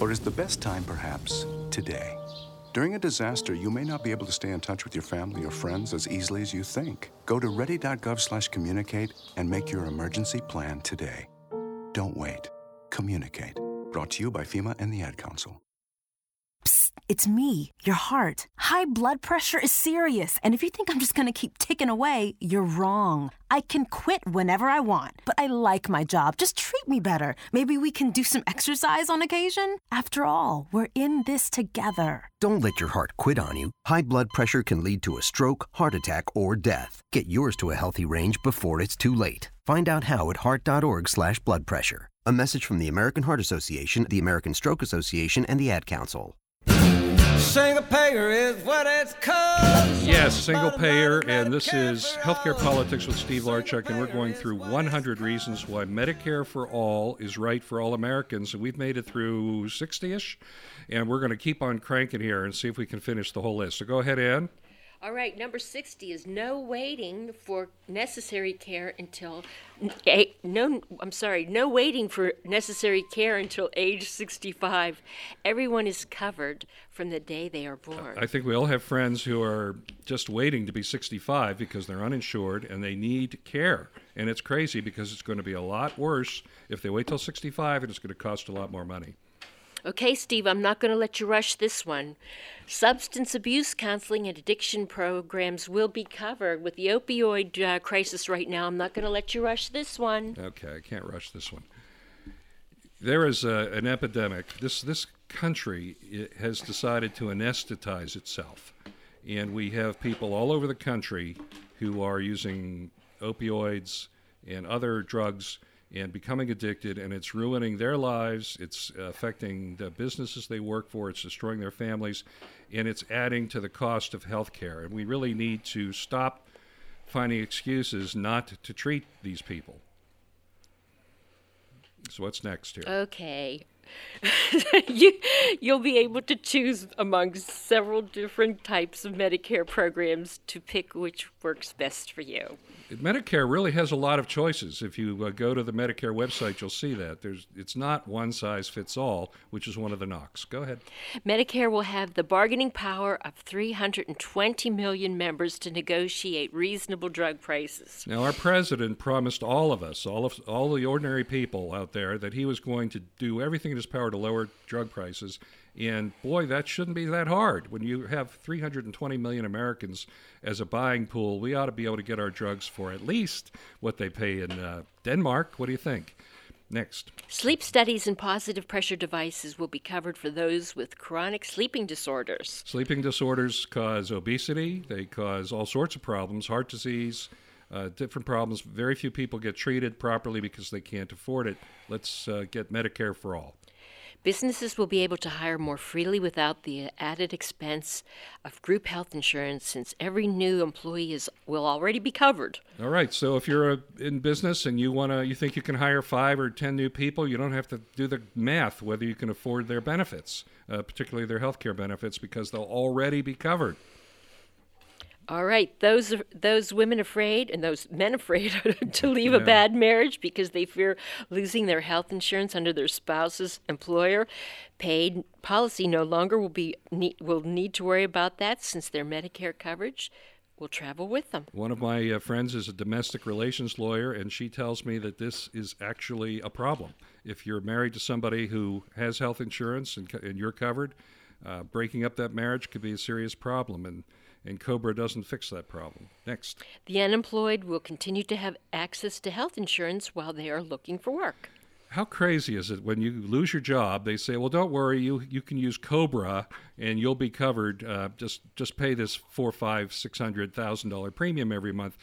Or is the best time, perhaps, today? During a disaster, you may not be able to stay in touch with your family or friends as easily as you think. Go to ready dot gov slash communicate and make your emergency plan today. Don't wait. Communicate. Brought to you by FEMA and the Ad Council. Psst, it's me, your heart. High blood pressure is serious, and if you think I'm just going to keep ticking away, you're wrong. I can quit whenever I want, but I like my job. Just treat me better. Maybe we can do some exercise on occasion? After all, we're in this together. Don't let your heart quit on you. High blood pressure can lead to a stroke, heart attack, or death. Get yours to a healthy range before it's too late. Find out how at heart dot org slash blood pressure. A message from the American Heart Association, the American Stroke Association, and the Ad Council. Single payer is what it's called. Yes, single payer, and this is Healthcare Politics with Steve Larchuk, and we're going through one hundred reasons why Medicare for all is right for all Americans, and we've made it through sixty-ish, and we're going to keep on cranking here and see if we can finish the whole list. So go ahead, Ann. All right, number sixty is no waiting for necessary care until no. I'm sorry, no waiting for necessary care until age sixty-five. Everyone is covered from the day they are born. I think we all have friends who are just waiting to be sixty-five because they're uninsured and they need care. And it's crazy because it's going to be a lot worse if they wait till sixty-five, and it's going to cost a lot more money. Okay, Steve, I'm not going to let you rush this one. Substance abuse counseling and addiction programs will be covered. With the opioid uh, crisis right now, I'm not going to let you rush this one. Okay, I can't rush this one. There is a, an epidemic. This, this country it has decided to anesthetize itself. And we have people all over the country who are using opioids and other drugs and becoming addicted, and it's ruining their lives, it's affecting the businesses they work for, it's destroying their families, and it's adding to the cost of health care. And we really need to stop finding excuses not to treat these people. So what's next here? Okay. you, you'll be able to choose among several different types of Medicare programs to pick which works best for you. Medicare really has a lot of choices. If you uh, go to the Medicare website, you'll see that. There's, it's not one size fits all, which is one of the knocks. Go ahead. Medicare will have the bargaining power of three hundred twenty million members to negotiate reasonable drug prices. Now, our president promised all of us, all of all the ordinary people out there, that he was going to do everything in his power to lower drug prices. And boy, that shouldn't be that hard. When you have three hundred twenty million Americans as a buying pool, we ought to be able to get our drugs for at least what they pay in uh, Denmark. What do you think? Next. Sleep studies and positive pressure devices will be covered for those with chronic sleeping disorders. Sleeping disorders cause obesity. They cause all sorts of problems, heart disease, Uh, different problems. Very few people get treated properly because they can't afford it. Let's uh, get Medicare for all. Businesses will be able to hire more freely without the added expense of group health insurance, since every new employee is will already be covered. All right. So if you're a, in business and you wanna, you think you can hire five or ten new people, you don't have to do the math whether you can afford their benefits, uh, particularly their health care benefits, because they'll already be covered. All right, those those women afraid and those men afraid to leave yeah. a bad marriage because they fear losing their health insurance under their spouse's employer paid policy no longer will be will need to worry about that, since their Medicare coverage will travel with them. One of my uh, friends is a domestic relations lawyer, and she tells me that this is actually a problem. If you're married to somebody who has health insurance and, and you're covered, uh, breaking up that marriage could be a serious problem, and And COBRA doesn't fix that problem. Next. The unemployed will continue to have access to health insurance while they are looking for work. How crazy is it when you lose your job, they say, well, don't worry, you you can use COBRA and you'll be covered. Uh, just just pay this four, five, six hundred thousand dollar premium every month.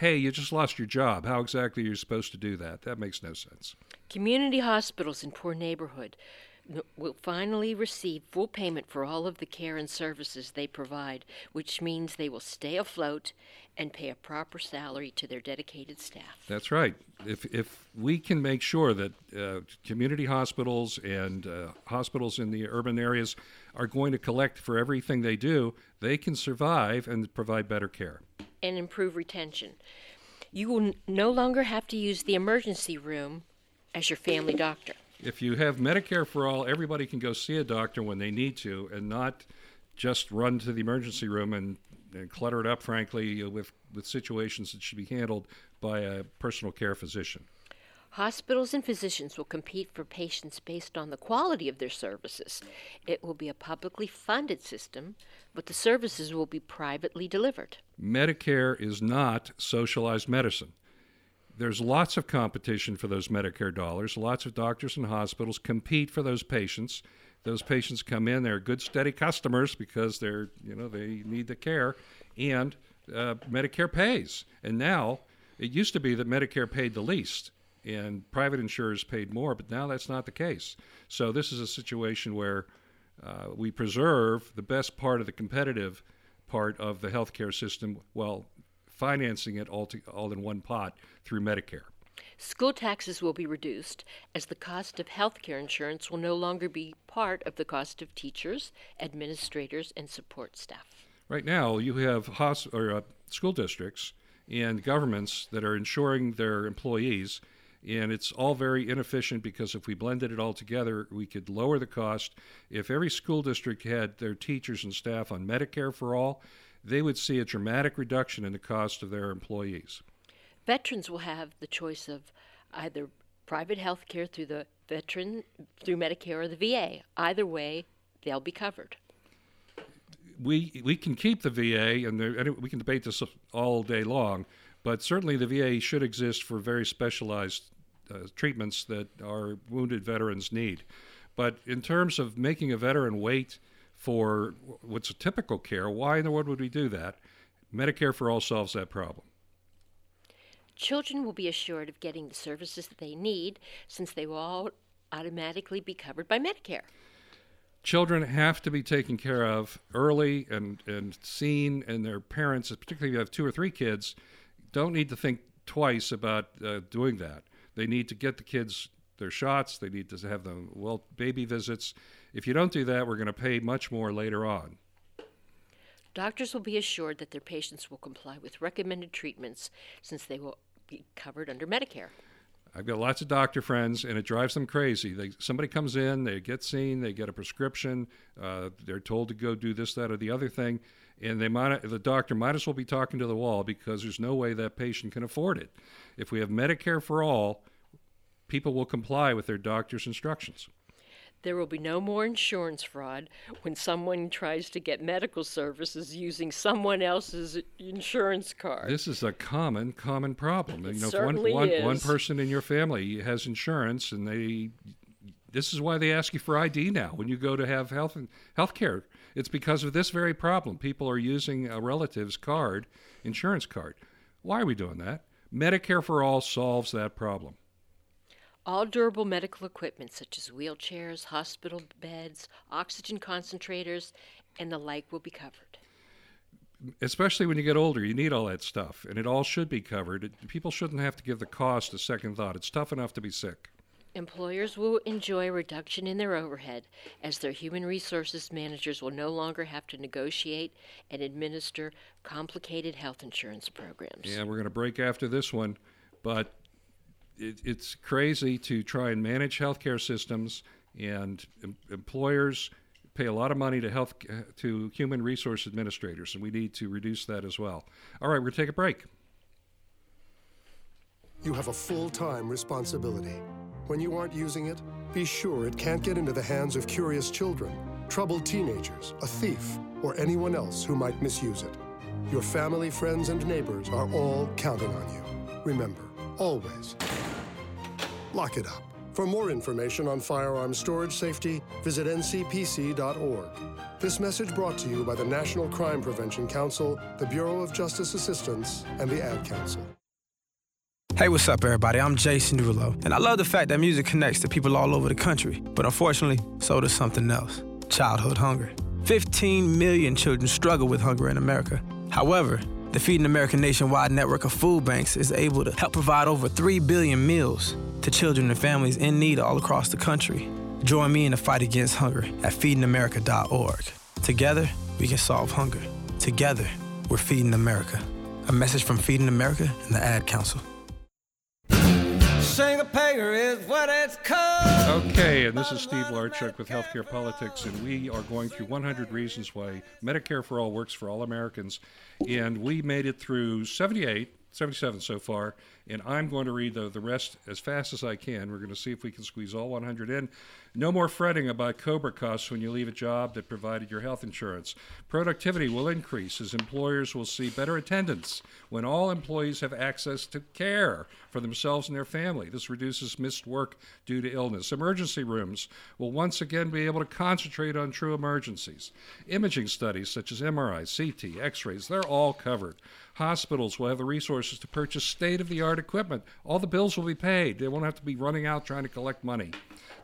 Hey, you just lost your job. How exactly are you supposed to do that? That makes no sense. Community hospitals in poor neighborhood will finally receive full payment for all of the care and services they provide, which means they will stay afloat and pay a proper salary to their dedicated staff. That's right. If if we can make sure that uh, community hospitals and uh, hospitals in the urban areas are going to collect for everything they do, they can survive and provide better care. And improve retention. You will n- no longer have to use the emergency room as your family doctor. If you have Medicare for all, everybody can go see a doctor when they need to and not just run to the emergency room and, and clutter it up, frankly, with, with situations that should be handled by a personal care physician. Hospitals and physicians will compete for patients based on the quality of their services. It will be a publicly funded system, but the services will be privately delivered. Medicare is not socialized medicine. There's lots of competition for those Medicare dollars. Lots of doctors and hospitals compete for those patients. Those patients come in, they're good, steady customers because they're, you know, they need the care, and uh, Medicare pays. And now, it used to be that Medicare paid the least and private insurers paid more, but now that's not the case. So this is a situation where uh, we preserve the best part of the competitive part of the healthcare system, well, financing it all, to, all in one pot through Medicare. School taxes will be reduced, as the cost of health care insurance will no longer be part of the cost of teachers, administrators, and support staff. Right now, you have hosp- or, uh, school districts and governments that are insuring their employees, and it's all very inefficient because if we blended it all together, we could lower the cost. If every school district had their teachers and staff on Medicare for all, they would see a dramatic reduction in the cost of their employees. Veterans will have the choice of either private health care through the veteran, through Medicare, or the V A. Either way, they'll be covered. We we can keep the V A, and, there, and we can debate this all day long, but certainly the V A should exist for very specialized uh, treatments that our wounded veterans need. But in terms of making a veteran wait for what's a typical care, why in the world would we do that? Medicare for all solves that problem. Children will be assured of getting the services that they need, since they will all automatically be covered by Medicare. Children have to be taken care of early and, and seen, and their parents, particularly if you have two or three kids, don't need to think twice about uh, doing that. They need to get the kids their shots. They need to have the well baby visits. If you don't do that, we're going to pay much more later on. Doctors will be assured that their patients will comply with recommended treatments since they will be covered under Medicare. I've got lots of doctor friends, and it drives them crazy. They, somebody comes in, they get seen, they get a prescription, uh, they're told to go do this, that, or the other thing, and they might, the doctor might as well be talking to the wall because there's no way that patient can afford it. If we have Medicare for all, people will comply with their doctor's instructions. There will be no more insurance fraud when someone tries to get medical services using someone else's insurance card. This is a common, common problem. It you know, certainly if one, one, is. One person in your family has insurance, and they, this is why they ask you for I D now when you go to have health health care. It's because of this very problem. People are using a relative's card, insurance card. Why are we doing that? Medicare for All solves that problem. All durable medical equipment such as wheelchairs, hospital beds, oxygen concentrators, and the like will be covered. Especially when you get older, you need all that stuff, and it all should be covered. It, people shouldn't have to give the cost a second thought. It's tough enough to be sick. Employers will enjoy a reduction in their overhead as their human resources managers will no longer have to negotiate and administer complicated health insurance programs. Yeah, we're going to break after this one, but It, it's crazy to try and manage healthcare systems, and em- employers pay a lot of money to health to human resource administrators, and we need to reduce that as well. All right, we're going to take a break. You have a full-time responsibility. When you aren't using it, be sure it can't get into the hands of curious children, troubled teenagers, a thief, or anyone else who might misuse it. Your family, friends, and neighbors are all counting on you. Remember, always lock it up. For more information on firearm storage safety, visit N C P C dot org. This message brought to you by the National Crime Prevention Council, the Bureau of Justice Assistance, and the Ad Council. Hey, what's up, everybody? I'm Jason Derulo, and I love the fact that music connects to people all over the country, but unfortunately, so does something else: childhood hunger. fifteen million children struggle with hunger in America. However, the Feeding America nationwide network of food banks is able to help provide over three billion meals to children and families in need all across the country. Join me in the fight against hunger at feeding america dot org. Together, we can solve hunger. Together, we're Feeding America. A message from Feeding America and the Ad Council. Is what it's called. Okay, and this is Steve Larchuk with Healthcare Politics, and we are going through one hundred reasons why Medicare for All works for all Americans. And we made it through seventy-eight, seventy-seven so far, and I'm going to read the, the rest as fast as I can. We're going to see if we can squeeze all one hundred in. No more fretting about COBRA costs when you leave a job that provided your health insurance. Productivity will increase as employers will see better attendance when all employees have access to care for themselves and their family. This reduces missed work due to illness. Emergency rooms will once again be able to concentrate on true emergencies. Imaging studies such as M R I, C T, X-rays, they're all covered. Hospitals will have the resources to purchase state-of-the-art equipment. All the bills will be paid. They won't have to be running out trying to collect money.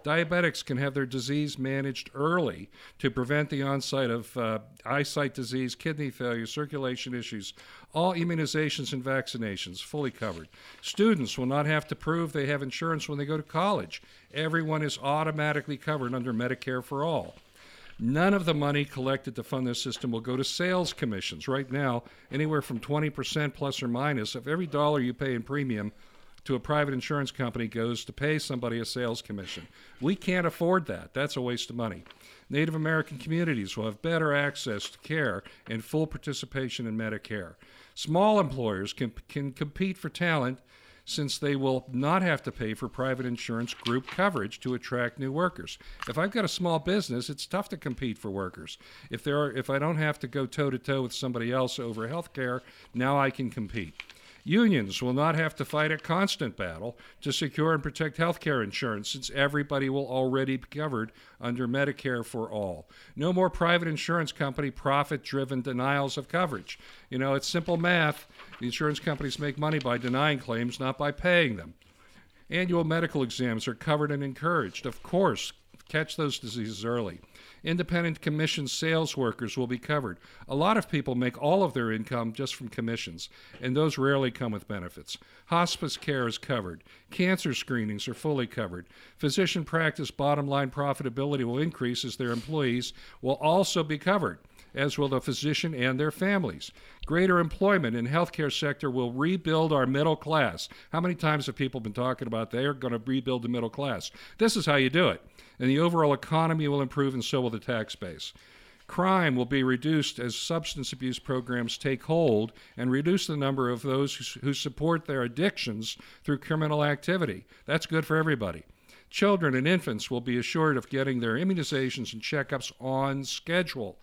Diabetics can have their disease managed early to prevent the onset of uh, eyesight disease, kidney failure, circulation issues. All immunizations and vaccinations fully covered. Students will not have to prove they have insurance when they go to college. Everyone is automatically covered under Medicare for All. None of the money collected to fund this system will go to sales commissions. Right now, anywhere from twenty percent plus or minus of every dollar you pay in premium to a private insurance company goes to pay somebody a sales commission. We can't afford that. That's a waste of money. Native American communities will have better access to care and full participation in Medicare. Small employers can, can compete for talent since they will not have to pay for private insurance group coverage to attract new workers. If I've got a small business, it's tough to compete for workers. If there are, if I don't have to go toe-to-toe with somebody else over health care, now I can compete. Unions will not have to fight a constant battle to secure and protect health care insurance since everybody will already be covered under Medicare for All. No more private insurance company profit-driven denials of coverage. You know, it's simple math. The insurance companies make money by denying claims, not by paying them. Annual medical exams are covered and encouraged. Of course, Catch those diseases early. Independent commission sales workers will be covered. A lot of people make all of their income just from commissions, and those rarely come with benefits. Hospice care is covered. Cancer screenings are fully covered. Physician practice bottom line profitability will increase as their employees will also be covered, as will the physician and their families. Greater employment in healthcare sector will rebuild our middle class. How many times have people been talking about they are going to rebuild the middle class? This is how you do it. And the overall economy will improve, and so will the tax base. Crime will be reduced as substance abuse programs take hold and reduce the number of those who support their addictions through criminal activity. That's good for everybody. Children and infants will be assured of getting their immunizations and checkups on schedule.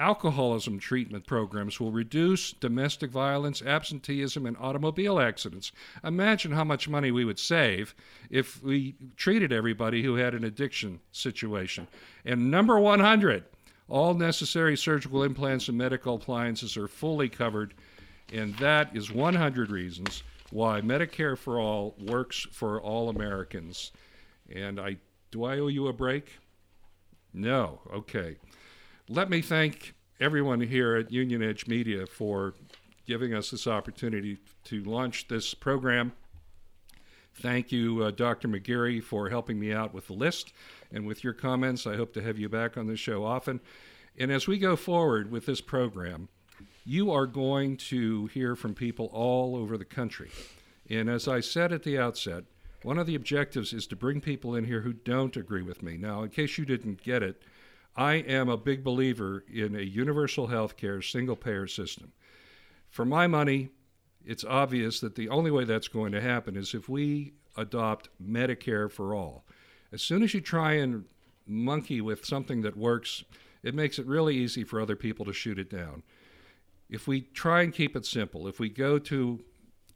Alcoholism treatment programs will reduce domestic violence, absenteeism, and automobile accidents. Imagine how much money we would save if we treated everybody who had an addiction situation. And number one hundred, all necessary surgical implants and medical appliances are fully covered, and that is one hundred reasons why Medicare for All works for all Americans. And I, do I owe you a break? No. Okay. Let me thank everyone here at Union Edge Media for giving us this opportunity to launch this program. Thank you, uh, Doctor McGeary, for helping me out with the list and with your comments. I hope to have you back on this show often. And as we go forward with this program, you are going to hear from people all over the country. And as I said at the outset, one of the objectives is to bring people in here who don't agree with me. Now, in case you didn't get it, I am a big believer in a universal health care, single-payer system. For my money, it's obvious that the only way that's going to happen is if we adopt Medicare for all. As soon as you try and monkey with something that works, it makes it really easy for other people to shoot it down. If we try and keep it simple, if we go to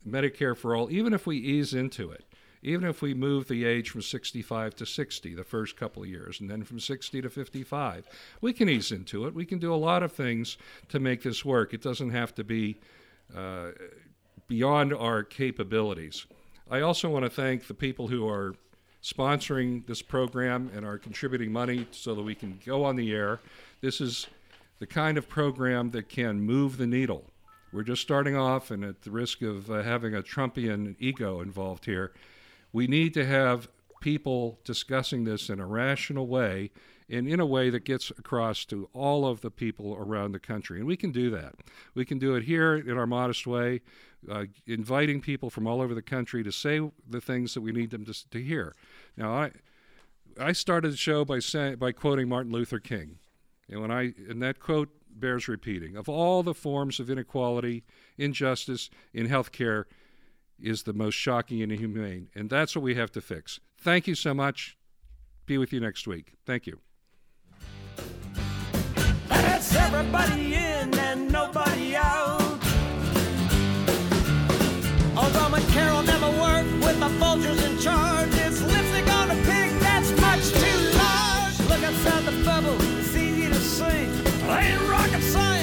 Medicare for all, even if we ease into it, even if we move the age from sixty-five to sixty the first couple of years, and then from sixty to fifty-five, we can ease into it. We can do a lot of things to make this work. It doesn't have to be uh, beyond our capabilities. I also want to thank the people who are sponsoring this program and are contributing money so that we can go on the air. This is the kind of program that can move the needle. We're just starting off, and at the risk of uh, having a Trumpian ego involved here, we need to have people discussing this in a rational way and in a way that gets across to all of the people around the country. And we can do that. We can do it here in our modest way, uh, inviting people from all over the country to say the things that we need them to, to hear. Now, I I started the show by saying, by quoting Martin Luther King. And when I and that quote bears repeating. Of all the forms of inequality, injustice in healthcare, is the most shocking and inhumane, and that's what we have to fix. Thank you so much. Be with you next week. Thank you. That's everybody in and nobody out. Although McCarroll never worked with the Folgers in charge, it's lipstick on a pig that's much too large. Look outside the bubble, it's easy to see. I ain't rocket science.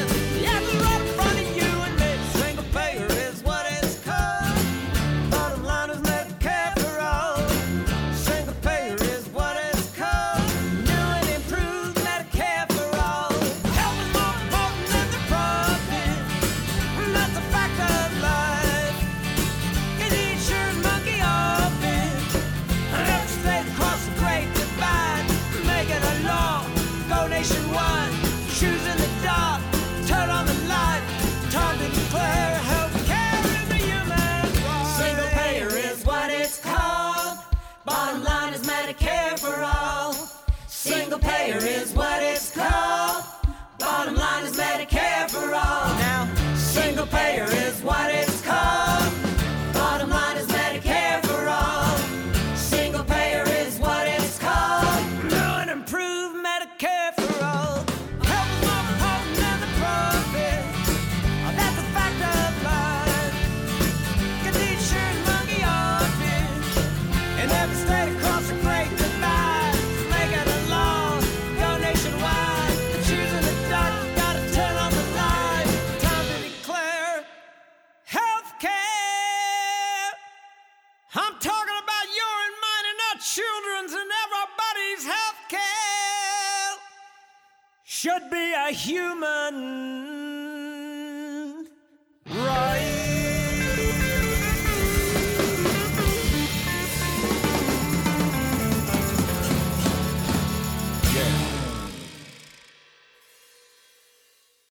Across the great divide, making a law, go nationwide. should be a human.